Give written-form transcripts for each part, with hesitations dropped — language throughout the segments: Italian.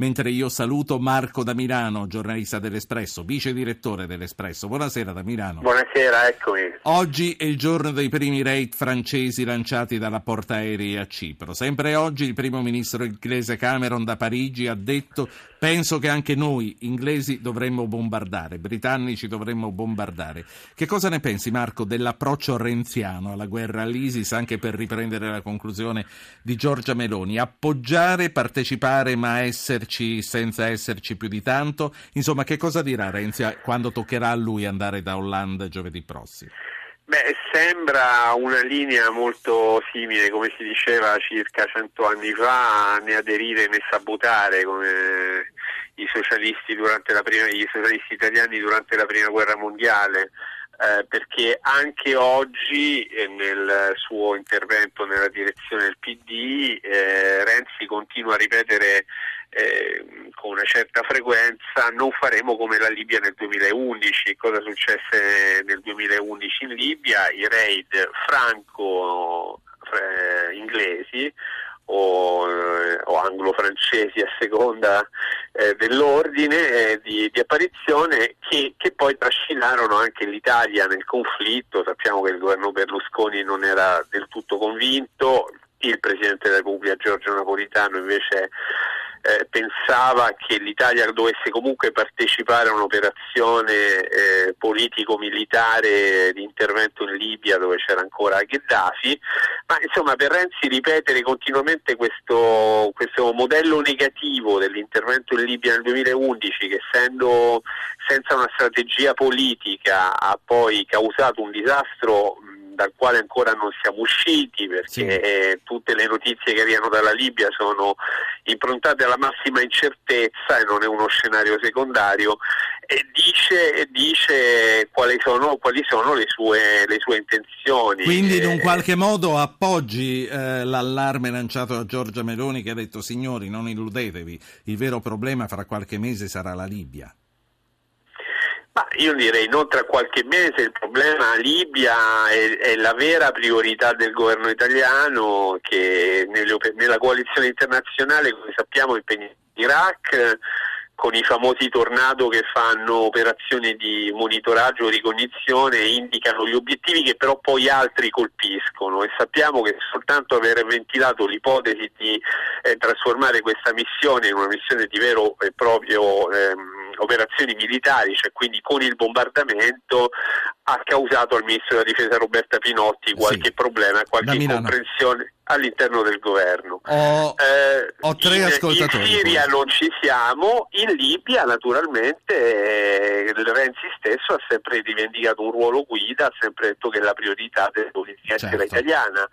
mentre io saluto Marco Damilano, giornalista dell'Espresso, vice direttore dell'Espresso. Buonasera Damilano. Buonasera, eccomi. Oggi è il giorno dei primi raid francesi lanciati dalla portaerei a Cipro. Sempre oggi il primo ministro inglese Cameron da Parigi ha detto: penso che anche noi inglesi dovremmo bombardare, britannici dovremmo bombardare. Che cosa ne pensi Marco dell'approccio renziano alla guerra all'ISIS, anche per riprendere la conclusione di Giorgia Meloni? Appoggiare, partecipare ma esserci senza esserci più di tanto? Insomma, che cosa dirà Renzi quando toccherà a lui andare da Hollande giovedì prossimo? Beh, sembra una linea molto simile, come si diceva circa 100 anni fa, né aderire né sabotare, come i socialisti gli socialisti italiani durante la prima guerra mondiale, perché anche oggi nel suo intervento nella direzione del PD Renzi continua a ripetere con una certa frequenza: non faremo come la Libia nel 2011. Cosa successe nel 2011 in Libia? I raid franco-inglesi o anglo-francesi a seconda dell'ordine di apparizione, che poi trascinarono anche l'Italia nel conflitto. Sappiamo che il governo Berlusconi non era del tutto convinto, il Presidente della Repubblica Giorgio Napolitano invece pensava che l'Italia dovesse comunque partecipare a un'operazione politico-militare di intervento in Libia, dove c'era ancora Gheddafi. Ma insomma, per Renzi ripetere continuamente questo modello negativo dell'intervento in Libia nel 2011, che essendo senza una strategia politica ha poi causato un disastro dal quale ancora non siamo usciti, perché sì, tutte le notizie che arrivano dalla Libia sono improntate alla massima incertezza e non è uno scenario secondario, e dice quali sono le sue intenzioni. Quindi in un qualche modo appoggi l'allarme lanciato da Giorgia Meloni, che ha detto: signori, non illudetevi, il vero problema fra qualche mese sarà la Libia. Ma io direi non tra qualche mese, il problema Libia è la vera priorità del governo italiano, che nella coalizione internazionale, come sappiamo, impegna Iraq con i famosi tornado, che fanno operazioni di monitoraggio e ricognizione e indicano gli obiettivi che però poi altri colpiscono, e sappiamo che soltanto aver ventilato l'ipotesi di trasformare questa missione in una missione di vero e proprio operazioni militari, cioè quindi con il bombardamento, ha causato al ministro della difesa Roberta Pinotti qualche problema, qualche incomprensione all'interno del governo. Ho tre ascoltatori. In Siria non ci siamo, in Libia naturalmente Renzi stesso ha sempre rivendicato un ruolo guida, ha sempre detto che è la priorità della politica estera italiana.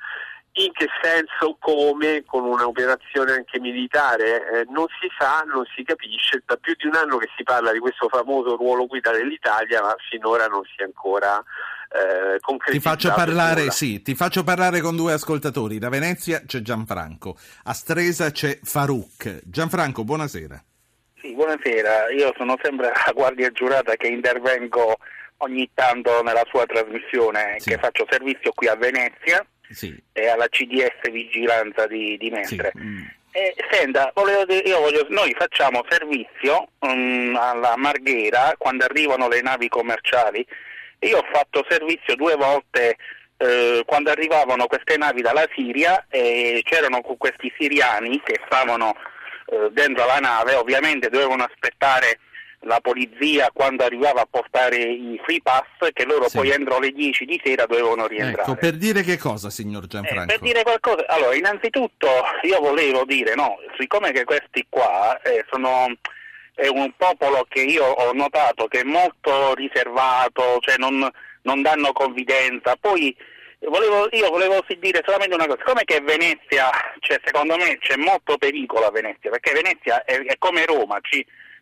In che senso, come, con un'operazione anche militare, non si sa, non si capisce. Da più di un anno che si parla di questo famoso ruolo guida dell'Italia, ma finora non si è ancora concretizzato. Ti faccio parlare con due ascoltatori. Da Venezia c'è Gianfranco, a Stresa c'è Farouk. Gianfranco, buonasera. Sì, buonasera. Io sono sempre la guardia giurata che intervengo ogni tanto nella sua trasmissione, sì, che faccio servizio qui a Venezia. Sì. E alla CDS Vigilanza di Mestre. Sì. Senta, noi facciamo servizio alla Marghera quando arrivano le navi commerciali. Io ho fatto servizio 2 volte quando arrivavano queste navi dalla Siria, e c'erano questi siriani che stavano dentro la nave. Ovviamente dovevano aspettare la polizia quando arrivava a portare i free pass, che loro sì, poi entro le 10 di sera dovevano rientrare. Ecco, per dire che cosa, signor Gianfranco? Per dire qualcosa, allora innanzitutto io volevo dire, no, siccome che questi qua è un popolo che io ho notato che è molto riservato, cioè non danno confidenza. Poi volevo dire solamente una cosa, siccome che Venezia, cioè secondo me c'è molto pericolo a Venezia, perché Venezia è come Roma,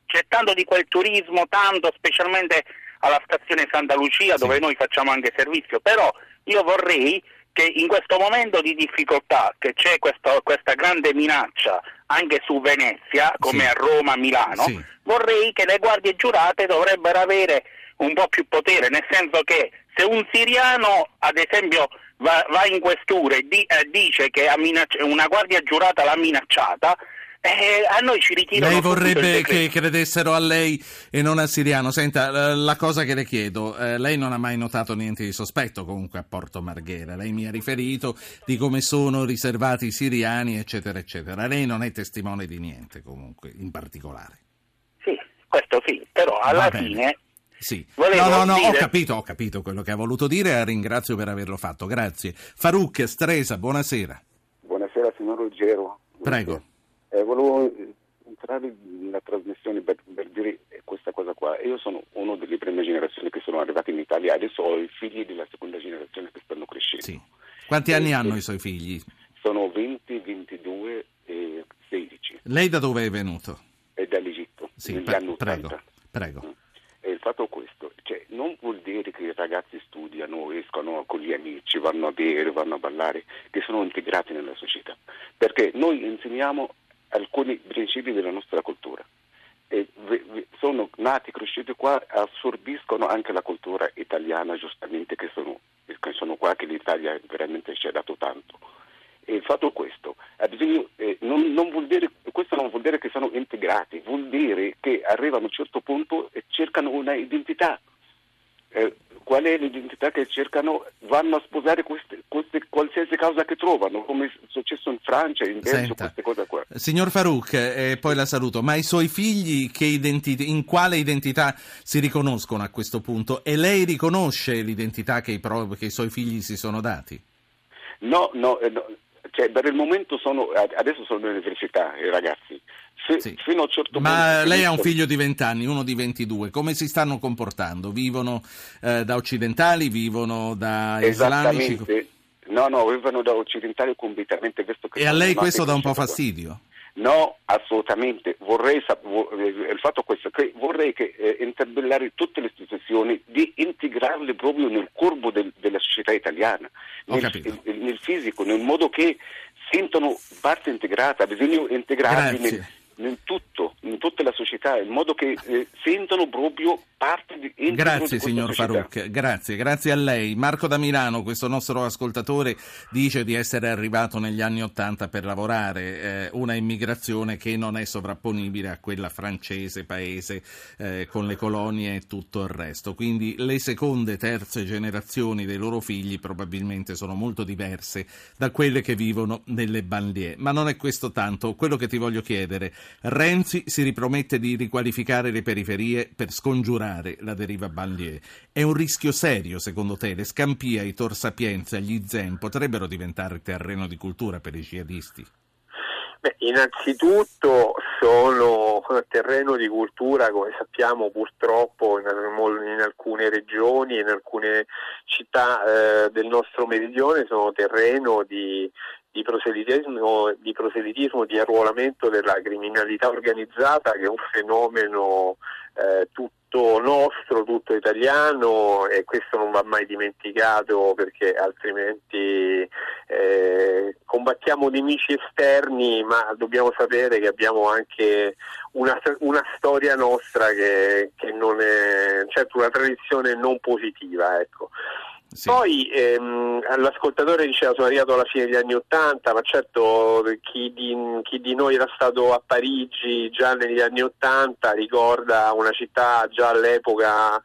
c'è tanto di quel turismo, tanto, specialmente alla stazione Santa Lucia, dove sì, noi facciamo anche servizio. Però io vorrei che in questo momento di difficoltà, che c'è questa grande minaccia anche su Venezia, come sì, a Roma, Milano, sì, vorrei che le guardie giurate dovrebbero avere un po' più potere, nel senso che se un siriano, ad esempio, va in questura e dice che una guardia giurata l'ha minacciata, A noi ci ritirano. Lei vorrebbe che credessero a lei e non al siriano. Senta, la cosa che le chiedo, lei non ha mai notato niente di sospetto comunque a Porto Marghera. Lei mi ha riferito di come sono riservati i siriani, eccetera, eccetera. Lei non è testimone di niente comunque, in particolare. Sì, questo sì, però alla fine... Sì. No, dire... ho capito quello che ha voluto dire e ringrazio per averlo fatto. Grazie. Faruk Stresa, buonasera. Buonasera, signor Ruggero. Prego. Volevo entrare nella trasmissione per dire questa cosa qua. Io sono uno delle prime generazioni che sono arrivati in Italia, adesso ho i figli della seconda generazione che stanno crescendo. Sì. Quanti anni hanno i suoi figli? Sono 20, 22 e 16. Lei da dove è venuto? È dall'Egitto, sì, negli anni 80. Prego. E il fatto è questo, cioè non vuol dire che i ragazzi studiano, escono con gli amici, vanno a bere, vanno a ballare, che sono integrati nella società, perché noi insegniamo alcuni principi della nostra cultura e sono nati, cresciuti qua, assorbiscono anche la cultura italiana, giustamente, che sono qua, che l'Italia veramente ci ha dato tanto. E il fatto è questo, questo non vuol dire che sono integrati, vuol dire che arrivano a un certo punto e cercano una identità. Qual è l'identità che cercano? Vanno a sposare qualsiasi causa che trovano, come è successo in Francia, in Belgio, queste cose qua. Signor Faruk, poi la saluto, ma i suoi figli in quale identità si riconoscono a questo punto? E lei riconosce l'identità che i suoi figli si sono dati? No. Cioè, per il momento adesso sono all'università i ragazzi. Sì. Fino a un certo punto, lei ha un figlio di 20 anni, uno di 22, come si stanno comportando? Vivono da occidentali, vivono da islamici? No, vivono da occidentali completamente. E a lei questo dà un po' fastidio? No, assolutamente. Il fatto è questo, che vorrei che interpellare tutte le istituzioni di integrarle proprio nel corpo della società italiana, nel fisico, nel modo che sentono parte integrata, bisogna integrarli in tutta la società, in modo che sentano proprio parte di... Grazie signor Faruk, grazie a lei. Marco da Milano, questo nostro ascoltatore, dice di essere arrivato negli anni '80 per lavorare, una immigrazione che non è sovrapponibile a quella francese, paese con le colonie e tutto il resto, quindi le seconde, terze generazioni dei loro figli probabilmente sono molto diverse da quelle che vivono nelle banlieue, ma non è questo tanto quello che ti voglio chiedere. Renzi si ripromette di riqualificare le periferie per scongiurare la deriva banlieue. È un rischio serio, secondo te? Le Scampia, i Tor Sapienza, gli Zen potrebbero diventare terreno di cultura per i jihadisti? Beh, innanzitutto sono terreno di cultura, come sappiamo purtroppo in alcune regioni, in alcune città del nostro meridione sono terreno di proselitismo, di arruolamento della criminalità organizzata, che è un fenomeno tutto nostro, tutto italiano, e questo non va mai dimenticato, perché altrimenti combattiamo nemici esterni, ma dobbiamo sapere che abbiamo anche una storia nostra che non è, certo, una tradizione non positiva, ecco. Sì. Poi l'ascoltatore diceva sono arrivato alla fine degli anni '80, ma certo chi di noi era stato a Parigi già negli anni '80 ricorda una città già all'epoca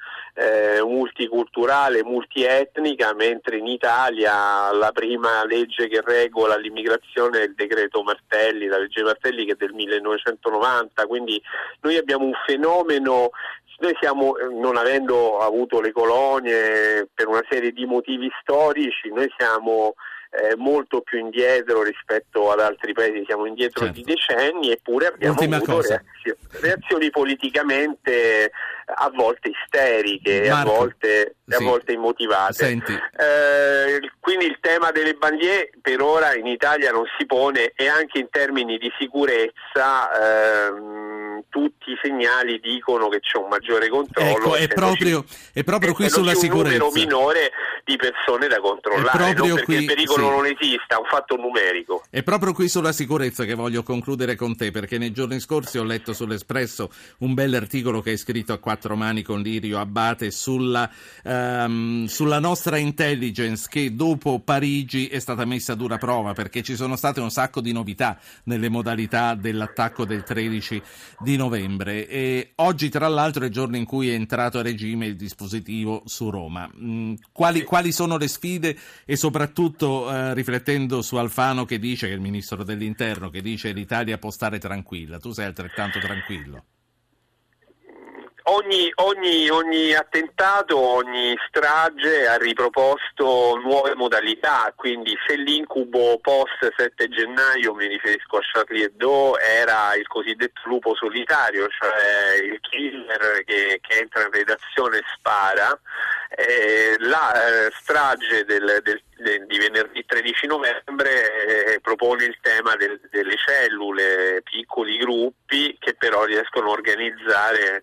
multiculturale, multietnica, mentre in Italia la prima legge che regola l'immigrazione è il decreto Martelli, la legge Martelli, che è del 1990, quindi noi abbiamo un fenomeno. Noi siamo, non avendo avuto le colonie per una serie di motivi storici, noi siamo molto più indietro rispetto ad altri paesi, siamo indietro, certo, di decenni, eppure abbiamo avuto reazioni politicamente a volte isteriche, Marco, a volte immotivate. Senti. Quindi il tema delle banlieue per ora in Italia non si pone, e anche in termini di sicurezza tutti i segnali dicono che c'è un maggiore controllo. Ecco, è proprio qui sulla sicurezza. Un numero minore, di persone da controllare, non perché il pericolo non esista, è un fatto numerico. E proprio qui sulla sicurezza che voglio concludere con te, perché nei giorni scorsi ho letto sull'Espresso un bell'articolo che hai scritto a quattro mani con Lirio Abbate sulla nostra intelligence, che dopo Parigi è stata messa a dura prova, perché ci sono state un sacco di novità nelle modalità dell'attacco del 13 di novembre. E oggi, tra l'altro, è il giorno in cui è entrato a regime il dispositivo su Roma. Quali sono le sfide? E soprattutto riflettendo su Alfano, che dice, che è il ministro dell'Interno, che dice l'Italia può stare tranquilla, tu sei altrettanto tranquillo. Ogni attentato, ogni strage ha riproposto nuove modalità, quindi se l'incubo post 7 gennaio, mi riferisco a Charlie Hebdo, era il cosiddetto lupo solitario, cioè il killer che entra in redazione e spara, la strage di venerdì 13 novembre propone il tema delle cellule, piccoli gruppi che però riescono a organizzare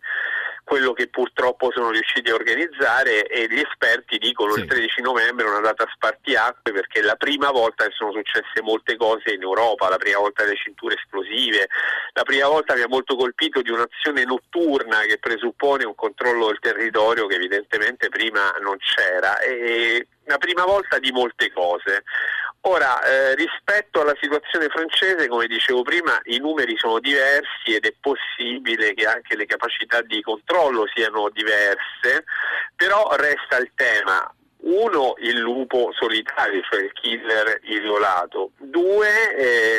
quello che purtroppo sono riusciti a organizzare, e gli esperti dicono il 13 novembre è una data spartiacque perché è la prima volta che sono successe molte cose in Europa, la prima volta delle cinture esplosive, la prima volta mi ha molto colpito di un'azione notturna che presuppone un controllo del territorio che evidentemente prima non c'era, e la prima volta di molte cose. Ora, rispetto alla situazione francese, come dicevo prima, i numeri sono diversi ed è possibile che anche le capacità di controllo siano diverse, però resta il tema: uno, il lupo solitario, cioè il killer isolato; due,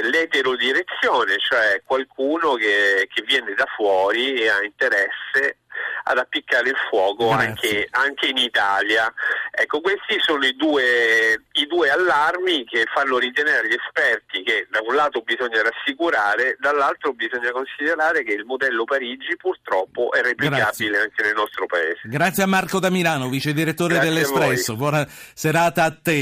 l'eterodirezione, cioè qualcuno che viene da fuori e ha interesse ad appiccare il fuoco anche in Italia. Ecco, questi sono i due allarmi che fanno ritenere gli esperti che da un lato bisogna rassicurare, dall'altro bisogna considerare che il modello Parigi purtroppo è replicabile anche nel nostro paese. Grazie a Marco Damilano, vice direttore dell'Espresso. Buona serata a te.